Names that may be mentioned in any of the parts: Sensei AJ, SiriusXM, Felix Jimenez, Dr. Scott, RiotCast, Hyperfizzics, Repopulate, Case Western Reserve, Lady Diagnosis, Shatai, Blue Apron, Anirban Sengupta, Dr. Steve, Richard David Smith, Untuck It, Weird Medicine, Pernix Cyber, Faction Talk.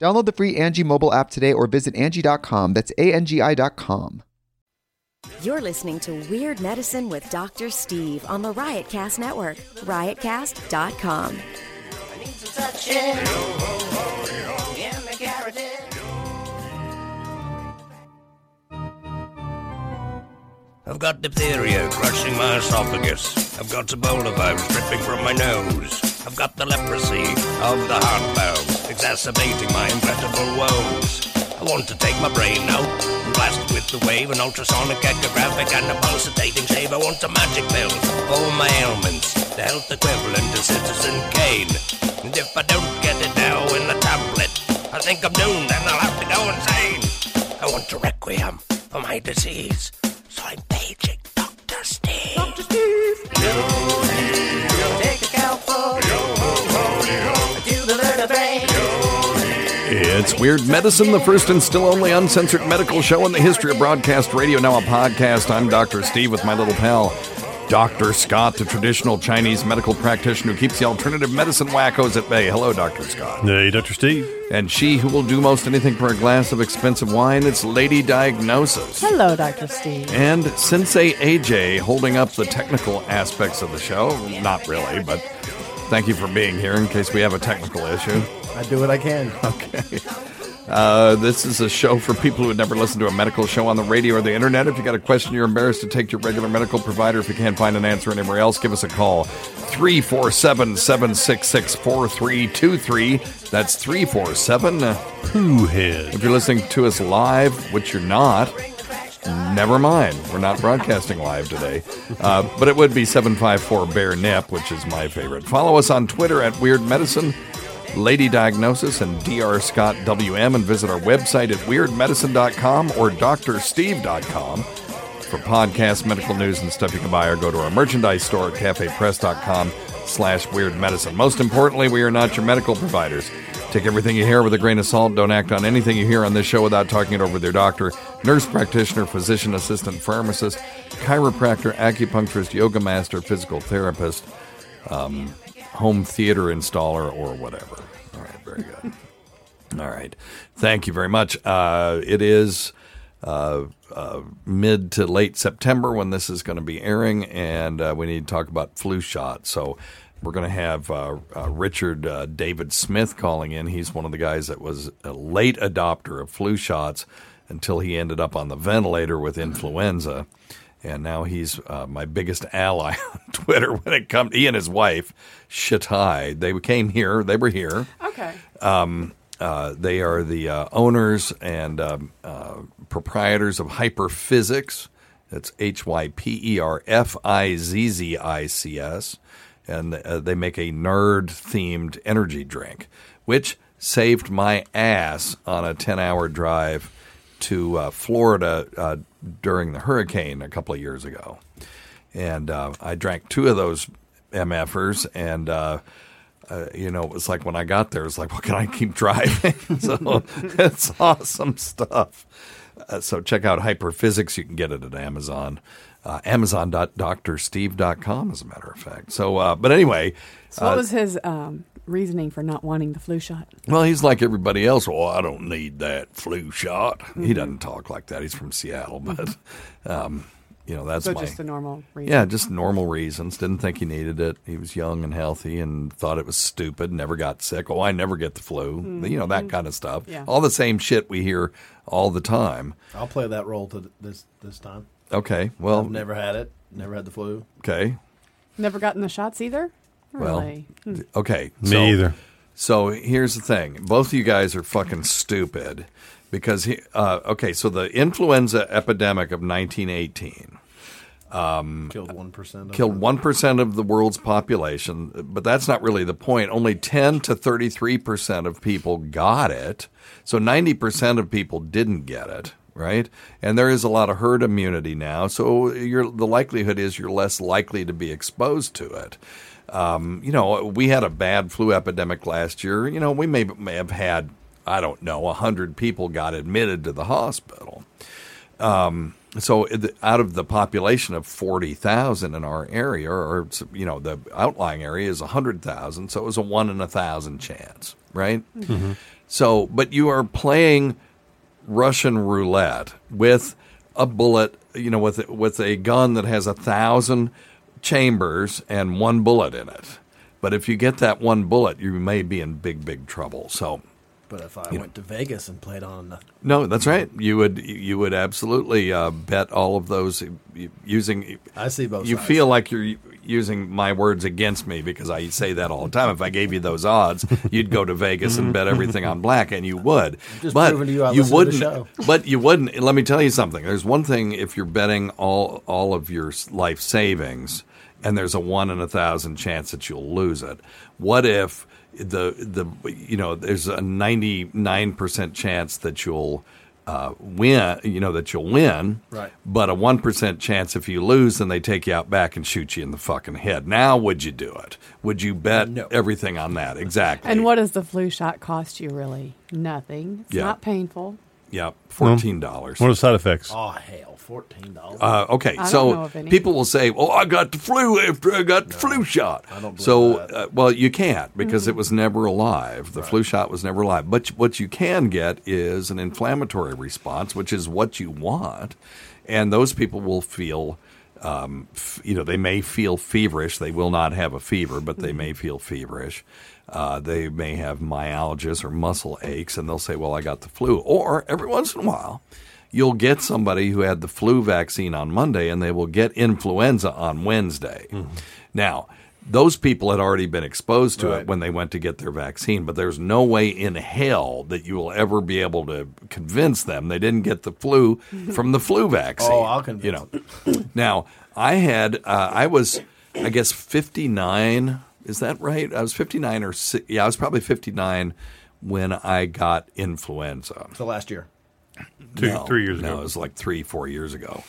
Download the free Angie mobile app today or visit Angie.com. That's ANGI.com. You're listening to Weird Medicine with Dr. Steve on the RiotCast Network, RiotCast.com. I need to touch it. I've got diphtheria crushing my esophagus. I've got Ebola virus dripping from my nose. I've got the leprosy of the heart valves, exacerbating my intractable woes. I want to take my brain out and blast it with the wave, an ultrasonic, echographic, and a pulsating shave. I want a magic pill for all my ailments, the health equivalent to Citizen Kane. And if I don't get it now in a tablet, I think I'm doomed and I'll have to go insane. I want a requiem for my disease, so I'm paging Dr. Steve. Dr. Steve! Yo, take a cowpole. Do the vertebrae. It's Weird Medicine, the first and still only uncensored medical show in the history of broadcast radio, now a podcast. I'm Dr. Steve with my little pal, Dr. Scott, the traditional Chinese medical practitioner who keeps the alternative medicine wackos at bay. Hello, Dr. Scott. Hey, Dr. Steve. And she who will do most anything for a glass of expensive wine, it's Lady Diagnosis. Hello, Dr. Steve. And Sensei AJ holding up the technical aspects of the show. Not really, but thank you for being here in case we have a technical issue. I do what I can. Okay. This is a show for people who had never listened to a medical show on the radio or the internet. If you got a question, you're embarrassed to take your regular medical provider. If you can't find an answer anywhere else, give us a call. 347-766-4323. That's 347. Poohhead. If you're listening to us live, which you're not, never mind. We're not broadcasting live today. But it would be 754-BEAR-NIP, which is my favorite. Follow us on Twitter at Weird Medicine, Lady Diagnosis, and Dr. Scott WM, and visit our website at weirdmedicine.com or drsteve.com for podcasts, medical news, and stuff you can buy, or go to our merchandise store at cafepress.com/weirdmedicine. Most importantly, we are not your medical providers. Take everything you hear with a grain of salt. Don't act on anything you hear on this show without talking it over with your doctor, nurse practitioner, physician assistant, pharmacist, chiropractor, acupuncturist, yoga master, physical therapist, home theater installer, or whatever. All right, very good. All right, thank you very much. It is mid to late September when this is going to be airing, and we need to talk about flu shots. So we're going to have Richard David Smith calling in. He's one of the guys that was a late adopter of flu shots until he ended up on the ventilator with influenza. And now he's my biggest ally on Twitter when it comes. He and his wife, Shatai, they came here. They were here. Okay. They are the owners and proprietors of Hyperfizzics. That's Hyperfizzics. And they make a nerd-themed energy drink, which saved my ass on a 10-hour drive to Florida during the hurricane a couple of years ago. And I drank two of those MFers, and, you know, it was like when I got there, it was like, well, can I keep driving? So that's awesome stuff. So check out Hyperfizzics. You can get it at Amazon. Amazon.drsteve.com, as a matter of fact. So, but anyway. So what was his reasoning for not wanting the flu shot? Well, he's like everybody else. Well, I don't need that flu shot. Mm-hmm. He doesn't talk like that. He's from Seattle, but, you know, that's so just the normal reason. Yeah, just normal reasons. Didn't think he needed it. He was young and healthy and thought it was stupid. Never got sick. Oh, I never get the flu. Mm-hmm. You know, that kind of stuff. Yeah. All the same shit we hear all the time. I'll play that role to this time. Okay, well... I've never had it. Never had the flu. Okay. Never gotten the shots either? Really? Well, okay. Me either. So here's the thing. Both of you guys are fucking stupid because... so the influenza epidemic of 1918... killed 1%. Killed 1% of the world's population, but that's not really the point. Only 10 to 33% of people got it. So 90% of people didn't get it. Right, and there is a lot of herd immunity now, so the likelihood is you're less likely to be exposed to it. You know, we had a bad flu epidemic last year. You know, we may have had, I don't know, 100 people got admitted to the hospital. So out of the population of 40,000 in our area, or you know, the outlying area is 100,000, so it was a 1 in 1,000 chance, right? Mm-hmm. So, but you are playing Russian roulette with a bullet, you know, with a gun that has 1,000 chambers and one bullet in it. But if you get that one bullet, you may be in big, big trouble. So, but if I went to Vegas and played on, no, that's right. You would absolutely bet all of those using. I see both. You sides. Feel like you're using my words against me because I say that all the time. If I gave you those odds, you'd go to Vegas and bet everything on black, and you would. Just proving to you I listen to the show. But you wouldn't. Let me tell you something. There's one thing if you're betting all of your life savings, and there's a 1 in 1,000 chance that you'll lose it. What if the you know there's a 99% chance that you'll win, you know, that you'll win, right? But a 1% chance if you lose, then they take you out back and shoot you in the fucking head. Now, would you do it? Would you bet everything on that? Exactly. And what does the flu shot cost you, really? Nothing. It's not painful. Yeah, $14. What are the side effects? Oh, hell, $14. Okay, so people will say, well, I got the flu after I got the flu shot. I don't believe that. Well, you can't because it was never alive. The flu shot was never alive. But what you can get is an inflammatory response, which is what you want. And those people will feel, you know, they may feel feverish. They will not have a fever, but they may feel feverish. They may have myalgias or muscle aches, and they'll say, well, I got the flu. Or every once in a while, you'll get somebody who had the flu vaccine on Monday, and they will get influenza on Wednesday. Mm-hmm. Now, those people had already been exposed to it when they went to get their vaccine, but there's no way in hell that you will ever be able to convince them they didn't get the flu from the flu vaccine. Oh, I'll convince them. Now, I had, I was, I guess, 59. Is that right? I was 59 or I was probably 59 when I got influenza. So last year, 3 years ago. No, it was like 3-4 years ago.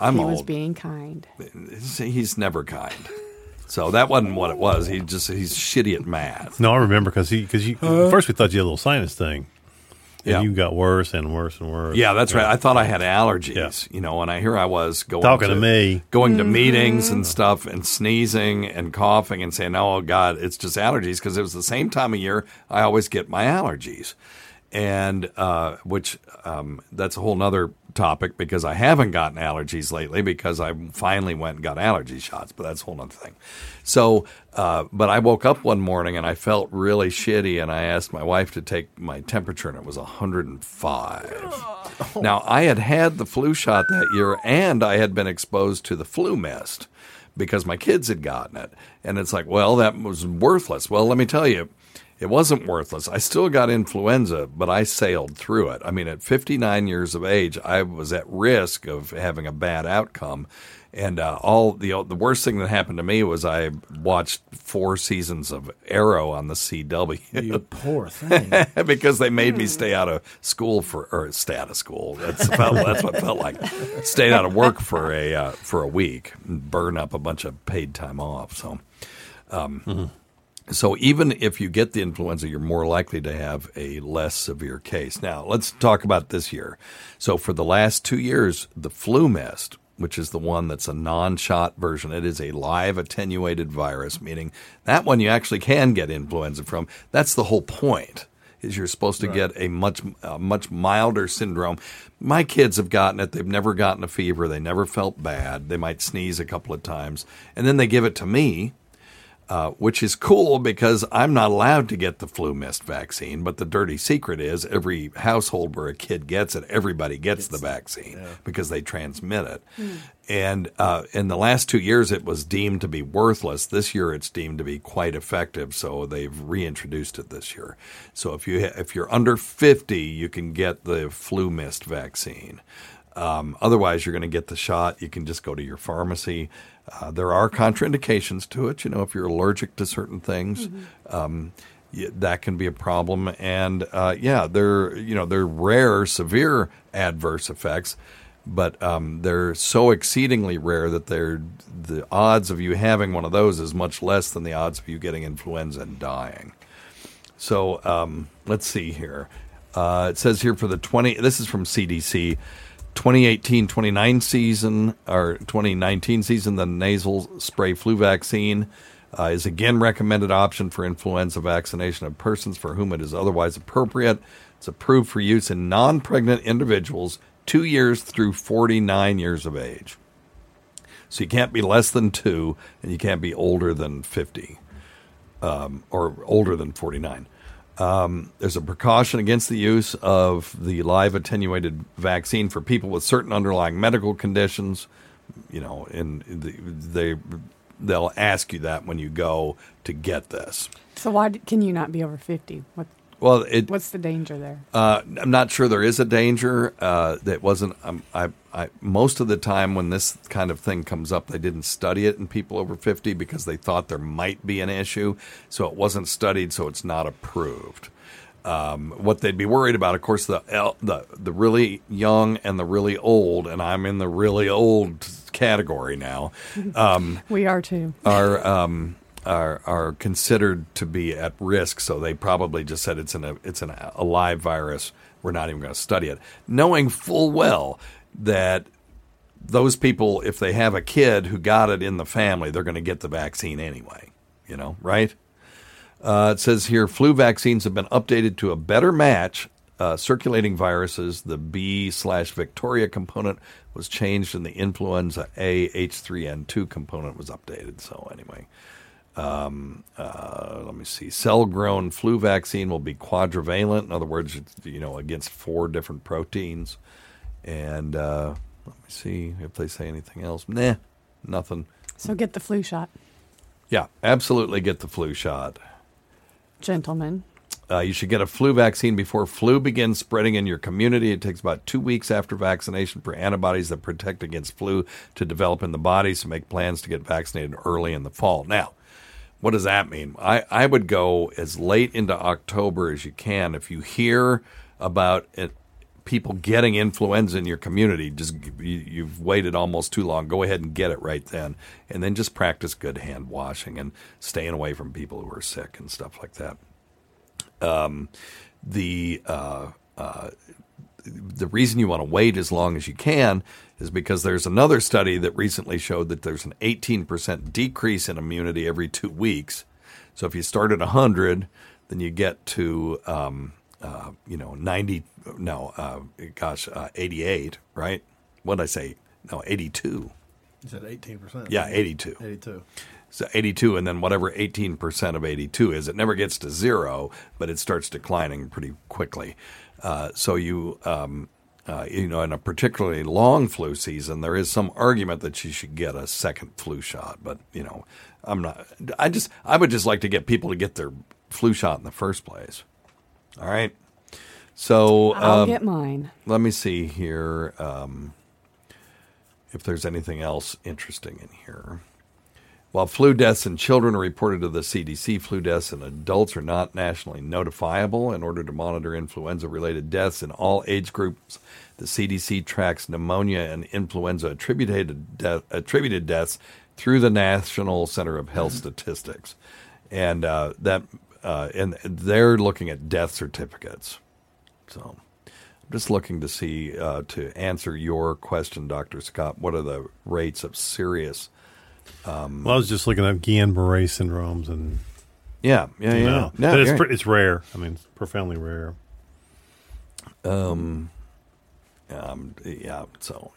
He was being kind. He's never kind. So that wasn't what it was. He's shitty at math. No, I remember because first we thought you had a little sinus thing. And you got worse and worse and worse. Yeah, that's right. I thought I had allergies, you know, and here I was going to meetings and stuff and sneezing and coughing and saying, oh, God, it's just allergies, because it was the same time of year I always get my allergies. And which that's a whole nother topic because I haven't gotten allergies lately because I finally went and got allergy shots, but that's a whole other thing. So, but I woke up one morning and I felt really shitty, and I asked my wife to take my temperature, and it was 105. Oh. Now, I had had the flu shot that year, and I had been exposed to the flu mist because my kids had gotten it. And it's like, well, that was worthless. Well, let me tell you, it wasn't worthless. I still got influenza, but I sailed through it. I mean, at 59 years of age, I was at risk of having a bad outcome. And the worst thing that happened to me was I watched 4 seasons of Arrow on the CW. You poor thing. Because they made me stay out of school stay out of school. That's what it felt like. Stayed out of work for a week, and burn up a bunch of paid time off. So. So even if you get the influenza, you're more likely to have a less severe case. Now, let's talk about this year. So for the last 2 years, the flu mist, which is the one that's a non-shot version, it is a live attenuated virus, meaning that one you actually can get influenza from. That's the whole point, is you're supposed to get a much milder syndrome. My kids have gotten it. They've never gotten a fever. They never felt bad. They might sneeze a couple of times. And then they give it to me. Which is cool because I'm not allowed to get the flu mist vaccine, but the dirty secret is every household where a kid gets it, everybody gets the vaccine because they transmit it. Mm. And in the last 2 years, it was deemed to be worthless. This year, it's deemed to be quite effective, so they've reintroduced it this year. So if you're under 50, you can get the flu mist vaccine. Otherwise, you're going to get the shot. You can just go to your pharmacy. There are contraindications to it. You know, if you're allergic to certain things, that can be a problem. And they're rare, severe adverse effects, but they're so exceedingly rare that the odds of you having one of those is much less than the odds of you getting influenza and dying. So let's see here. It says here for this is from CDC. 2019 season, the nasal spray flu vaccine is again recommended option for influenza vaccination of persons for whom it is otherwise appropriate. It's approved for use in non-pregnant individuals 2 years through 49 years of age. So you can't be less than 2, and you can't be older than 50 or older than 49. There's a precaution against the use of the live attenuated vaccine for people with certain underlying medical conditions. You know, and they'll ask you that when you go to get this. So why can you not be over 50? What's the danger there? I'm not sure there is a danger. That wasn't. Most of the time when this kind of thing comes up, they didn't study it in people over 50 because they thought there might be an issue. So it wasn't studied, so it's not approved. What they'd be worried about, of course, the really young and the really old, and I'm in the really old category now. We are too. Are considered to be at risk, so they probably just said it's a live virus. We're not even going to study it, knowing full well that those people, if they have a kid who got it in the family, they're going to get the vaccine anyway. You know, right? It says here, flu vaccines have been updated to a better match. Circulating viruses, the B/Victoria component was changed, and the influenza A H3N2 component was updated. So anyway. Let me see. Cell-grown flu vaccine will be quadrivalent. In other words, you know, against 4 different proteins. And let me see if they say anything else. Nah, nothing. So get the flu shot. Yeah, absolutely get the flu shot. Gentlemen. You should get a flu vaccine before flu begins spreading in your community. It takes about 2 weeks after vaccination for antibodies that protect against flu to develop in the body, so make plans to get vaccinated early in the fall. Now, what does that mean? I would go as late into October as you can. If you hear about it, people getting influenza in your community, you've waited almost too long. Go ahead and get it right then. And then just practice good hand washing and staying away from people who are sick and stuff like that. The reason you want to wait as long as you can is because there's another study that recently showed that there's an 18% decrease in immunity every 2 weeks. So if you start at 100, then you get to you know, 88, right? What did I say? No, 82. You said 18%. Yeah, 82. 82. So 82, and then whatever 18% of 82 is, it never gets to zero, but it starts declining pretty quickly. So you, you know, in a particularly long flu season, there is some argument that you should get a second flu shot. But, you know, I'm not. I would just like to get people to get their flu shot in the first place. All right. So I'll get mine. Let me see here if there's anything else interesting in here. While flu deaths in children are reported to the CDC, flu deaths in adults are not nationally notifiable. In order to monitor influenza-related deaths in all age groups, the CDC tracks pneumonia and influenza-attributed deaths through the National Center of Health Statistics. And and they're looking at death certificates. So I'm just looking to see, to answer your question, Dr. Scott, what are the rates of serious... well, I was just looking up Guillain-Barré syndromes, and No, but it's rare. I mean, it's profoundly rare. So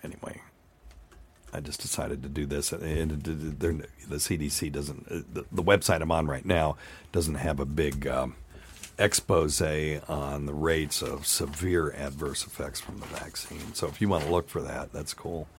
anyway, I just decided to do this, and the CDC doesn't. The website I'm on right now doesn't have a big expose on the rates of severe adverse effects from the vaccine. So if you want to look for that, that's cool.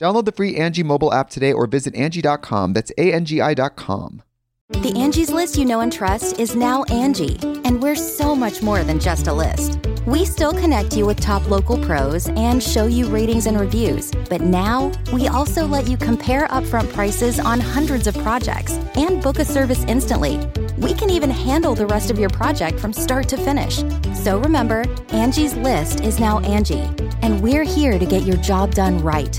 Download the free Angie mobile app today or visit Angie.com. That's A-N-G-I.com. The Angie's List you know and trust is now Angie, and we're so much more than just a list. We still connect you with top local pros and show you ratings and reviews, but now we also let you compare upfront prices on hundreds of projects and book a service instantly. We can even handle the rest of your project from start to finish. So remember, Angie's List is now Angie, and we're here to get your job done right.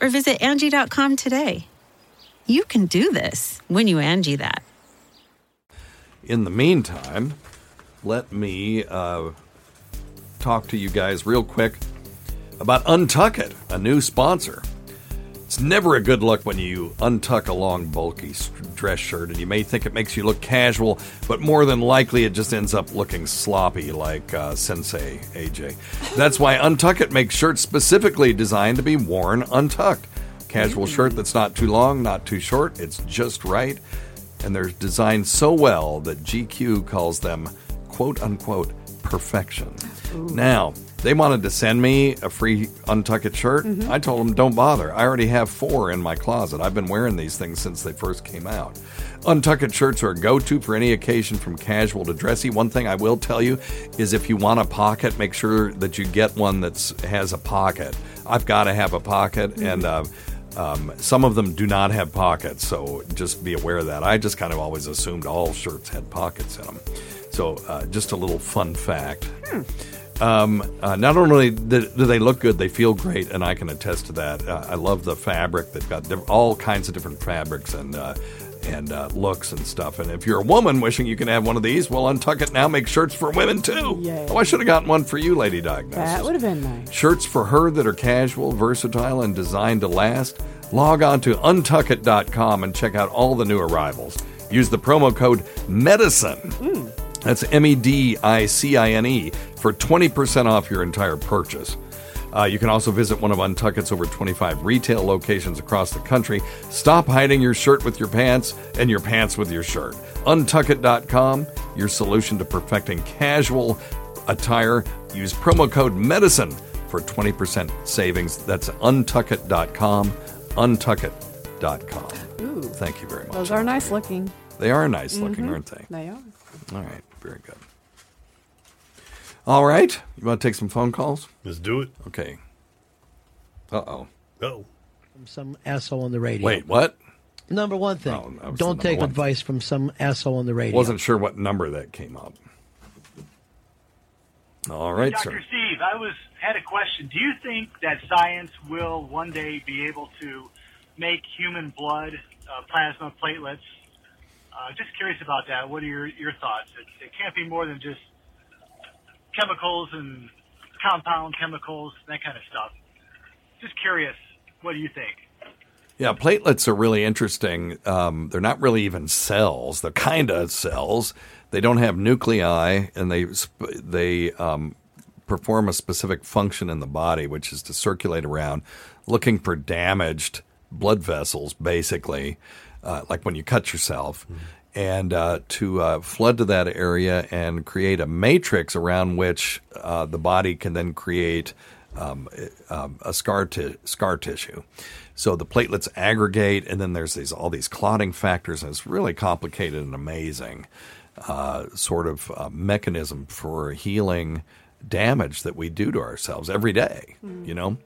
or visit Angie.com today. You can do this when you Angie that. In the meantime, let me talk to you guys real quick about Untuck It, a new sponsor. It's never a good look when you untuck a long, bulky dress shirt, and you may think it makes you look casual, but more than likely it just ends up looking sloppy like Sensei AJ. That's why Untuck It makes shirts specifically designed to be worn untucked. Casual shirt that's not too long, not too short, it's just right. And they're designed so well that GQ calls them, quote-unquote, perfection. Ooh. Now, they wanted to send me a free Untuck It shirt. Mm-hmm. I told them, don't bother. I already have 4 in my closet. I've been wearing these things since they first came out. Untuck It shirts are a go-to for any occasion from casual to dressy. One thing I will tell you is if you want a pocket, make sure that you get one that has a pocket. I've got to have a pocket, mm-hmm. and... some of them do not have pockets, so just be aware of that. I just kind of always assumed all shirts had pockets in them. So just a little fun fact. Not only do they look good, they feel great, and I can attest to that. I love the fabric. They've got all kinds of different fabrics and looks and stuff. And if you're a woman wishing you can have one of these, well, Untuck It now makes shirts for women, too. Yay. Oh, I should have gotten one for you, Lady Diagnosis. That would have been nice. Shirts for her that are casual, versatile, and designed to last. Log on to untuckit.com and check out all the new arrivals. Use the promo code MEDICINE. Mm. That's MEDICINE for 20% off your entire purchase. You can also visit one of Untuck It's over 25 retail locations across the country. Stop hiding your shirt with your pants and your pants with your shirt. Untuckit.com, your solution to perfecting casual attire. Use promo code MEDICINE for 20% savings. That's untuckit.com, untuckit.com. Ooh, thank you very much. Those are nice looking. They are nice looking, aren't they? They are. All right, very good. All right. You want to take some phone calls? Let's do it. Okay. Uh-oh. Oh. From some asshole on the radio. Wait, what? Number one thing. Oh, don't take advice from some asshole on the radio. Wasn't sure what number that came up. All right, Dr. sir. Dr. Steve, I had a question. Do you think that science will one day be able to make human blood plasma platelets? Just curious about that. What are your thoughts? It can't be more than just chemicals and compound chemicals, that kind of stuff. Just curious, what do you think? Yeah, platelets are really interesting. They're not really even cells. They're kind of cells. They don't have nuclei, and they perform a specific function in the body, which is to circulate around, looking for damaged blood vessels, basically, like when you cut yourself. Mm-hmm. And to flood to that area and create a matrix around which the body can then create a scar tissue. So the platelets aggregate, and then there's all these clotting factors, and it's really complicated and amazing sort of mechanism for healing damage that we do to ourselves every day, you know?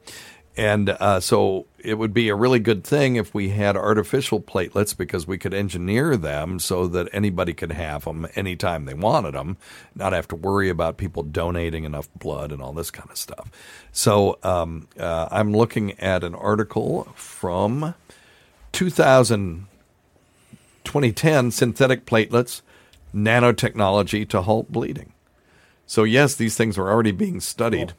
And so it would be a really good thing if we had artificial platelets, because we could engineer them so that anybody could have them anytime they wanted them, not have to worry about people donating enough blood and all this kind of stuff. So I'm looking at an article from 2010, synthetic platelets, nanotechnology to halt bleeding. So, yes, these things are already being studied. Cool.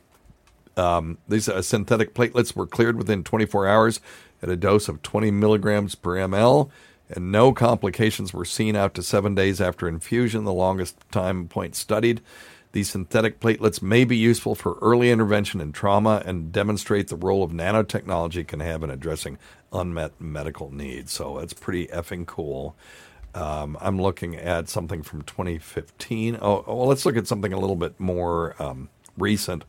These synthetic platelets were cleared within 24 hours at a dose of 20 milligrams per ml, and no complications were seen out to 7 days after infusion, the longest time point studied. These synthetic platelets may be useful for early intervention in trauma and demonstrate the role of nanotechnology can have in addressing unmet medical needs. So that's pretty effing cool. I'm looking at something from 2015. Well, let's look at something a little bit more recent.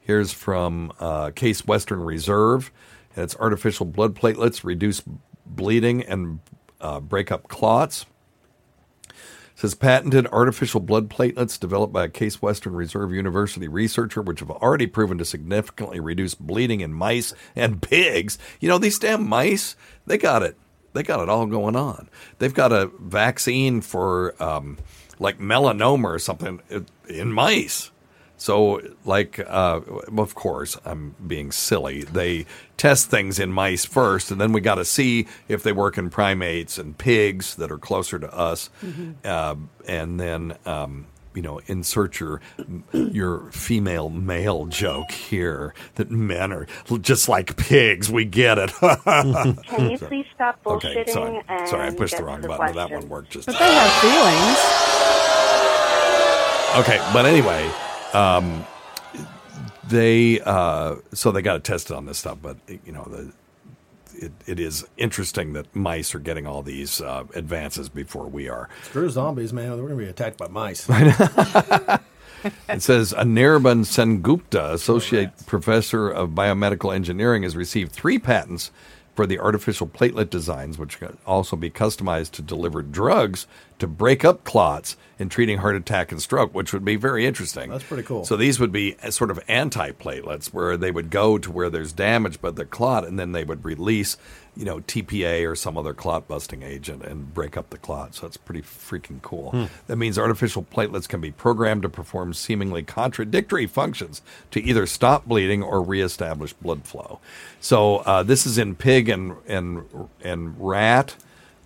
Here's from Case Western Reserve. And it's artificial blood platelets reduce bleeding and break up clots. It says patented artificial blood platelets developed by a Case Western Reserve University researcher, which have already proven to significantly reduce bleeding in mice and pigs. You know, these damn mice, they got it. They got it all going on. They've got a vaccine for like melanoma or something in mice. So, like, of course, I'm being silly. They test things in mice first, and then we got to see if they work in primates and pigs that are closer to us. Mm-hmm. And then, you know, insert your female male joke here that men are just like pigs. We get it. Can you please stop bullshitting? Okay, sorry, I pushed the wrong button. That one worked just. But they have feelings. Okay, but anyway, they got it tested on this stuff, but you know the. It is interesting that mice are getting all these advances before we are. Screw zombies, man. We're going to be attacked by mice. It says, Anirban Sengupta, associate professor of biomedical engineering, has received 3 patents for the artificial platelet designs, which can also be customized to deliver drugs to break up clots in treating heart attack and stroke, which would be very interesting. That's pretty cool. So these would be sort of antiplatelets where they would go to where there's damage by the clot, and then they would release, you know, TPA or some other clot-busting agent and break up the clot. So that's pretty freaking cool. That means artificial platelets can be programmed to perform seemingly contradictory functions to either stop bleeding or reestablish blood flow. So this is in pig and rat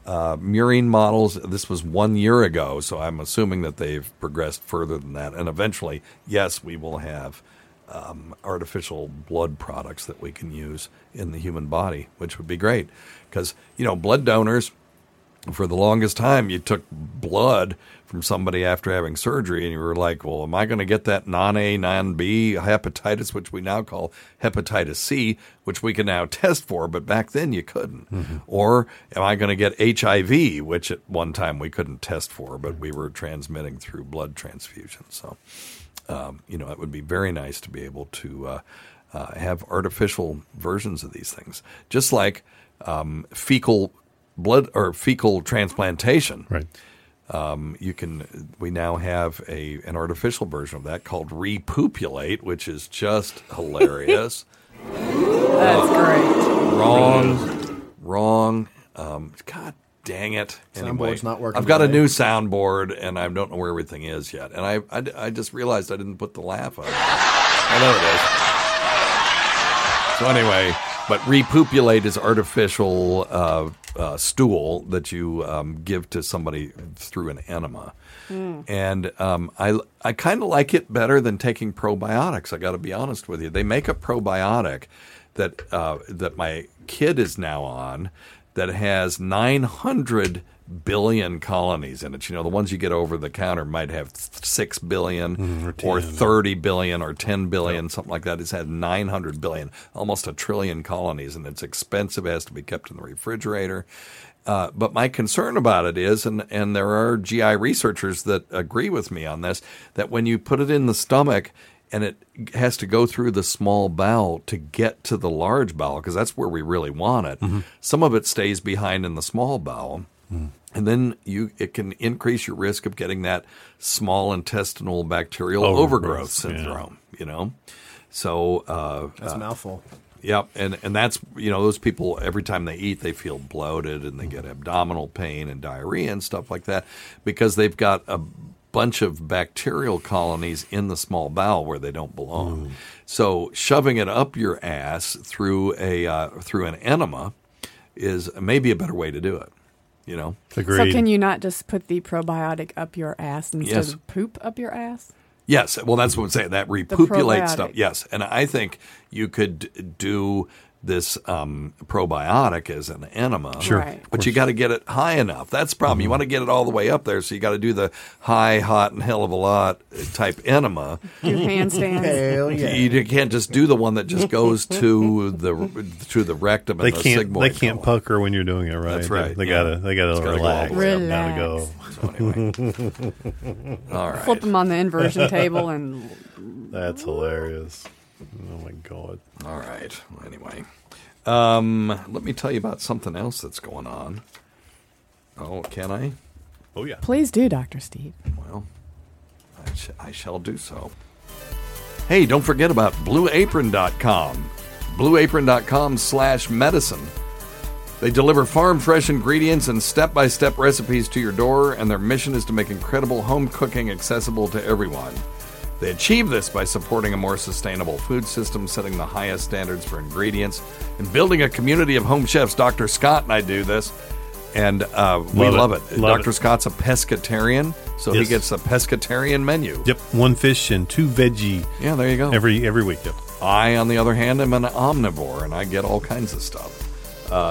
murine models. This was 1 year ago, so I'm assuming that they've progressed further than that. And eventually, yes, we will have artificial blood products that we can use in the human body, which would be great. Because, you know, blood donors, for the longest time, you took blood from somebody after having surgery, and you were like, well, am I going to get that non-A, non-B hepatitis, which we now call hepatitis C, which we can now test for, but back then you couldn't. Mm-hmm. Or am I going to get HIV, which at one time we couldn't test for, but we were transmitting through blood transfusion. So, you know, it would be very nice to be able to have artificial versions of these things, just like fecal blood or fecal transplantation. Right. We now have an artificial version of that called Repopulate, which is just hilarious. That's great. Wrong. God dang it. Anyway, soundboard's not working. I've got a new soundboard and I don't know where everything is yet. And I just realized I didn't put the laugh on. Oh, there it is. So anyway, but Repopulate is artificial stool that you give to somebody through an enema. And I kind of like it better than taking probiotics. I got to be honest with you. They make a probiotic that my kid is now on that has 900 billion colonies in it. You know, the ones you get over the counter might have 6 billion or 30 billion or 10 billion, something like that. It's had 900 billion, almost a trillion colonies, and it's expensive. It has to be kept in the refrigerator. But my concern about it is, and there are GI researchers that agree with me on this, that when you put it in the stomach, and it has to go through the small bowel to get to the large bowel, because that's where we really want it. Mm-hmm. Some of it stays behind in the small bowel. And then it can increase your risk of getting that small intestinal bacterial overgrowth syndrome, you know? So that's a mouthful. Yep, and that's, you know, those people, every time they eat, they feel bloated and they get abdominal pain and diarrhea and stuff like that because they've got a bunch of bacterial colonies in the small bowel where they don't belong. So shoving it up your ass through an enema is maybe a better way to do it. You know, agreed. So can you not just put the probiotic up your ass instead of poop up your ass? Yes. Well, that's what I'm saying. That repopulate stuff. Yes. And I think you could do this probiotic as an enema. Sure. Right. But you got to get it high enough. That's the problem. You want to get it all the way up there. So you got to do the high, hot, and hell of a lot type enema. Do handstands. Hell yeah. You can't just do the one that just goes to the rectum and sigmoid. They can't pucker when you're doing it, right? That's right. They got to relax. Go. So anyway. All right. Flip them on the inversion table and. That's hilarious. Oh, my God. All right. Anyway, let me tell you about something else that's going on. Oh, can I? Oh, yeah. Please do, Dr. Steve. Well, I shall do so. Hey, don't forget about BlueApron.com. BlueApron.com/medicine. They deliver farm-fresh ingredients and step-by-step recipes to your door, and their mission is to make incredible home cooking accessible to everyone. They achieve this by supporting a more sustainable food system, setting the highest standards for ingredients, and building a community of home chefs. Dr. Scott and I do this. and we love it. Dr. Scott's a pescatarian, so he gets a pescatarian menu. Yep, one fish and two veggie. Yeah, there you go. Every week. Yep. I, on the other hand, am an omnivore, and I get all kinds of stuff.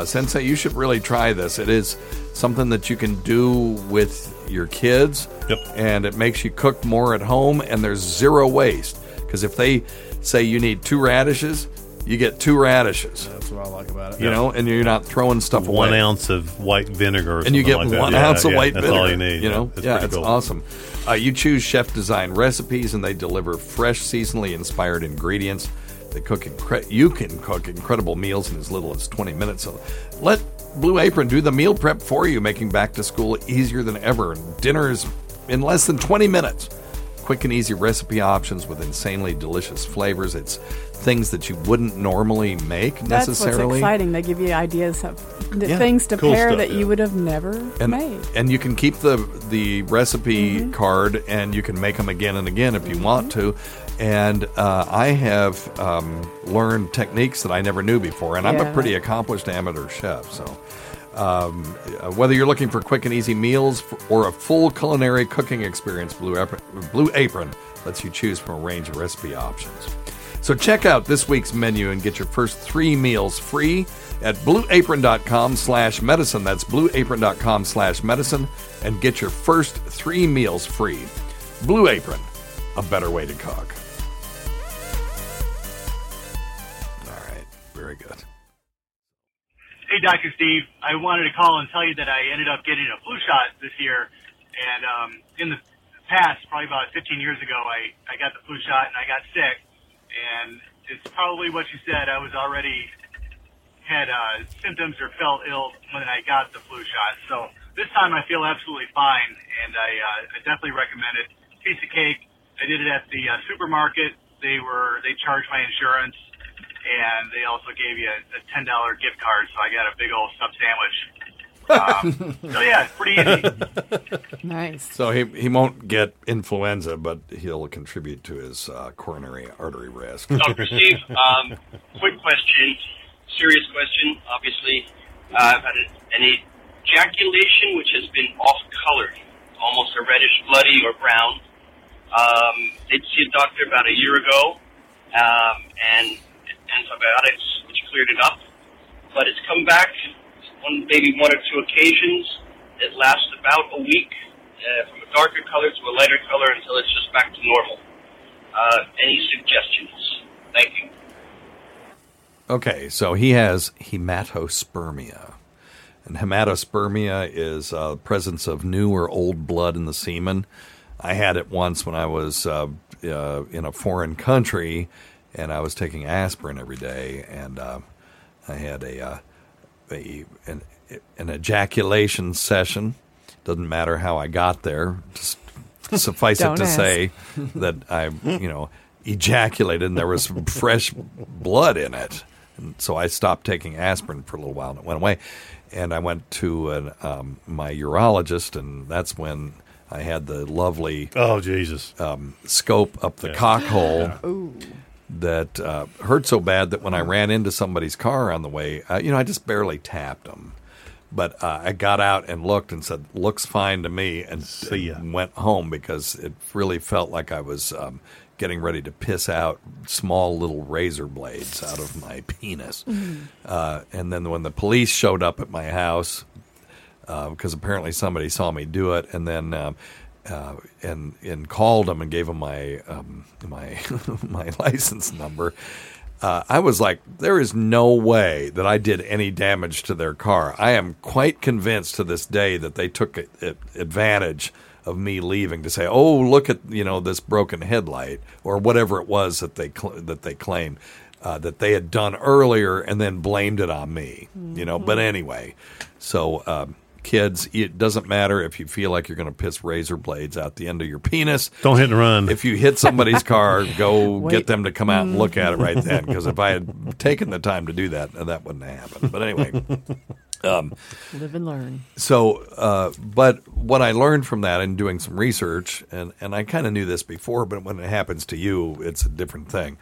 Sensei, you should really try this. It is something that you can do with your kids, and it makes you cook more at home, and there's zero waste. Because if they say you need 2 radishes, you get 2 radishes. That's what I like about it. You know, and you're not throwing stuff away. 1 ounce of white vinegar, or and you get like 1 ounce of white vinegar. That's all you need. You know, it's cool. Awesome. You choose chef-designed recipes, and they deliver fresh, seasonally inspired ingredients. You can cook incredible meals in as little as 20 minutes. So let Blue Apron do the meal prep for you, making back to school easier than ever. Dinners in less than 20 minutes. Quick and easy recipe options with insanely delicious flavors. It's things that you wouldn't normally make necessarily. That's what's exciting. They give you ideas of things to cool pair stuff, that you would have never made. And you can keep the recipe card, and you can make them again and again if you want to. And I have learned techniques that I never knew before. And I'm a pretty accomplished amateur chef. So whether you're looking for quick and easy meals or a full culinary cooking experience, Blue Apron lets you choose from a range of recipe options. So check out this week's menu and get your first 3 meals free at blueapron.com/medicine. That's blueapron.com/medicine. And get your first 3 meals free. Blue Apron, a better way to cook. Good. Hey, Dr. Steve, I wanted to call and tell you that I ended up getting a flu shot this year, and in the past, probably about 15 years ago, I got the flu shot and I got sick, and it's probably what you said. I was already had symptoms or felt ill when I got the flu shot, so this time I feel absolutely fine, and I definitely recommend it. Piece of cake. I did it at the supermarket. They charged my insurance. And they also gave you a $10 gift card, so I got a big old sub sandwich. So, yeah, it's pretty easy. Nice. So he won't get influenza, but he'll contribute to his coronary artery risk. Dr. Steve, quick question, serious question, obviously. I've had an ejaculation which has been off-colored, almost a reddish, bloody, or brown. Did see a doctor about a year ago, and antibiotics, which cleared it up, but it's come back maybe one or two occasions. It lasts about a week from a darker color to a lighter color until it's just back to normal. Any suggestions? Thank you. Okay, so he has hematospermia. And hematospermia is presence of new or old blood in the semen. I had it once when I was in a foreign country, and I was taking aspirin every day, and I had an ejaculation session. Doesn't matter how I got there. Just suffice it to say that I, ejaculated, and there was fresh blood in it. And so I stopped taking aspirin for a little while, and it went away. And I went to my urologist, and that's when I had the lovely scope up the cock hole. Yeah. Ooh. That hurt so bad that when I ran into somebody's car on the way, I just barely tapped them. But I got out and looked and said, looks fine to me, and went home because it really felt like I was getting ready to piss out small little razor blades out of my penis. Mm-hmm. And then when the police showed up at my house, because apparently somebody saw me do it, and then... and called him and gave him my my license number. I was like, there is no way that I did any damage to their car. I am quite convinced to this day that they took advantage of me leaving to say, oh, look at this broken headlight or whatever it was that they claimed that they had done earlier, and then blamed it on me. Mm-hmm. But anyway, so. Kids, it doesn't matter if you feel like you're going to piss razor blades out the end of your penis. Don't hit and run. If you hit somebody's car, go get them to come out and look at it right then. Because if I had taken the time to do that, that wouldn't happen. But anyway. Live and learn. So, but what I learned from that in doing some research, and I kind of knew this before, but when it happens to you, it's a different thing,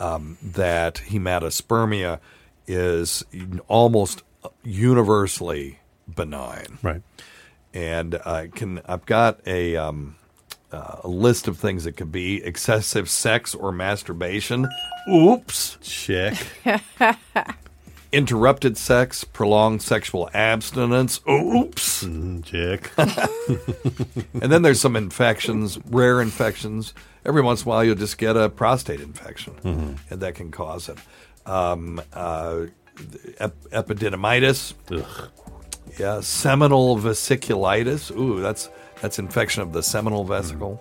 that hematospermia is almost universally benign. Right. And I've got a list of things that could be excessive sex or masturbation. Oops. Check. Interrupted sex, prolonged sexual abstinence. Oops. Check. And then there's some infections, rare infections. Every once in a while you'll just get a prostate infection, and that can cause it. Epididymitis. Ugh. Yeah, seminal vesiculitis. Ooh, that's infection of the seminal vesicle.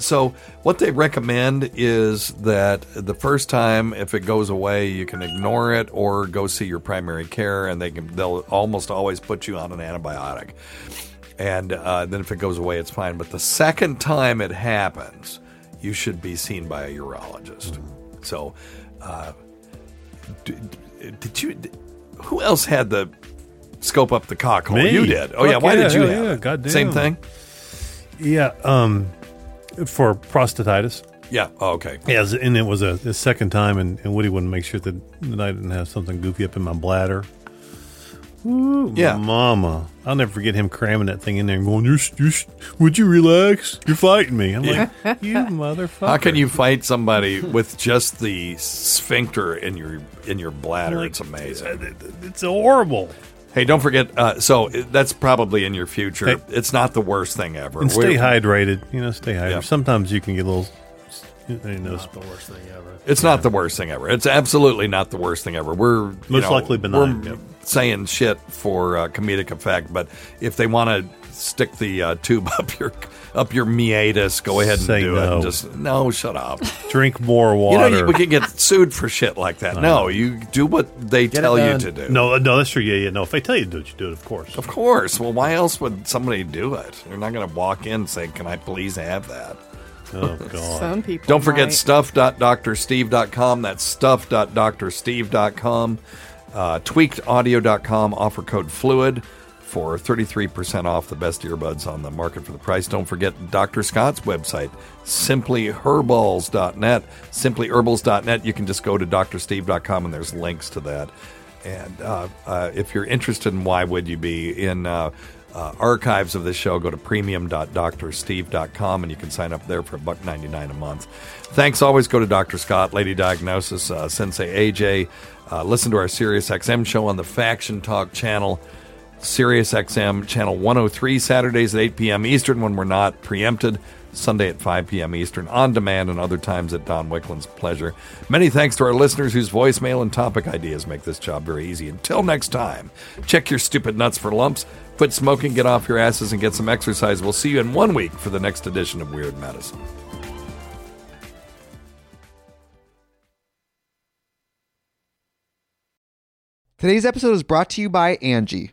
So what they recommend is that the first time, if it goes away, you can ignore it or go see your primary care, and they'll almost always put you on an antibiotic. And then if it goes away, it's fine. But the second time it happens, you should be seen by a urologist. Mm-hmm. So, who else had the scope up the cock hole? Me. You did. Oh, yeah. Why did you have it? Goddamn. Same thing? Yeah. For prostatitis. Yeah. Oh, okay. Yeah, and it was a second time, and Woody wouldn't make sure that I didn't have something goofy up in my bladder. Ooh, yeah. Mama. I'll never forget him cramming that thing in there and going, would you relax? You're fighting me. I'm like, you motherfucker. How can you fight somebody with just the sphincter in your bladder? Like, it's amazing. It's horrible. Hey, don't forget, so that's probably in your future. Hey, it's not the worst thing ever. And stay hydrated. You know, stay hydrated. Yeah. Sometimes you can get a little... Not the worst thing ever. It's not the worst thing ever. It's absolutely not the worst thing ever. We're likely benign. We're saying shit for comedic effect, but if they want to stick the tube up your meatus, go ahead and do it. And just shut up. Drink more water. We can get sued for shit like that. No, you do what they tell you to do. No, that's true. Yeah. No, if they tell you to do it, you do it. Of course. Well, why else would somebody do it? You're not going to walk in and say, "Can I please have that?" Oh, God. Some people don't forget stuff.drsteve.com. That's stuff.drsteve.com. Tweakedaudio.com. Offer code FLUID for 33% off the best earbuds on the market for the price. Don't forget Dr. Scott's website, simplyherbals.net. Simplyherbals.net. You can just go to drsteve.com and there's links to that. And if you're interested in why would you be in... archives of this show, go to premium.drsteve.com and you can sign up there for $1.99 a month. Thanks always go to Dr. Scott, Lady Diagnosis, Sensei AJ. Listen to our SiriusXM show on the Faction Talk channel, SiriusXM channel 103, Saturdays at 8 p.m. Eastern when we're not preempted, Sunday at 5 p.m. Eastern, on demand and other times at Don Wickland's pleasure. Many thanks to our listeners whose voicemail and topic ideas make this job very easy. Until next time, check your stupid nuts for lumps. Quit smoking, get off your asses, and get some exercise. We'll see you in 1 week for the next edition of Weird Medicine. Today's episode is brought to you by Angie.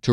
to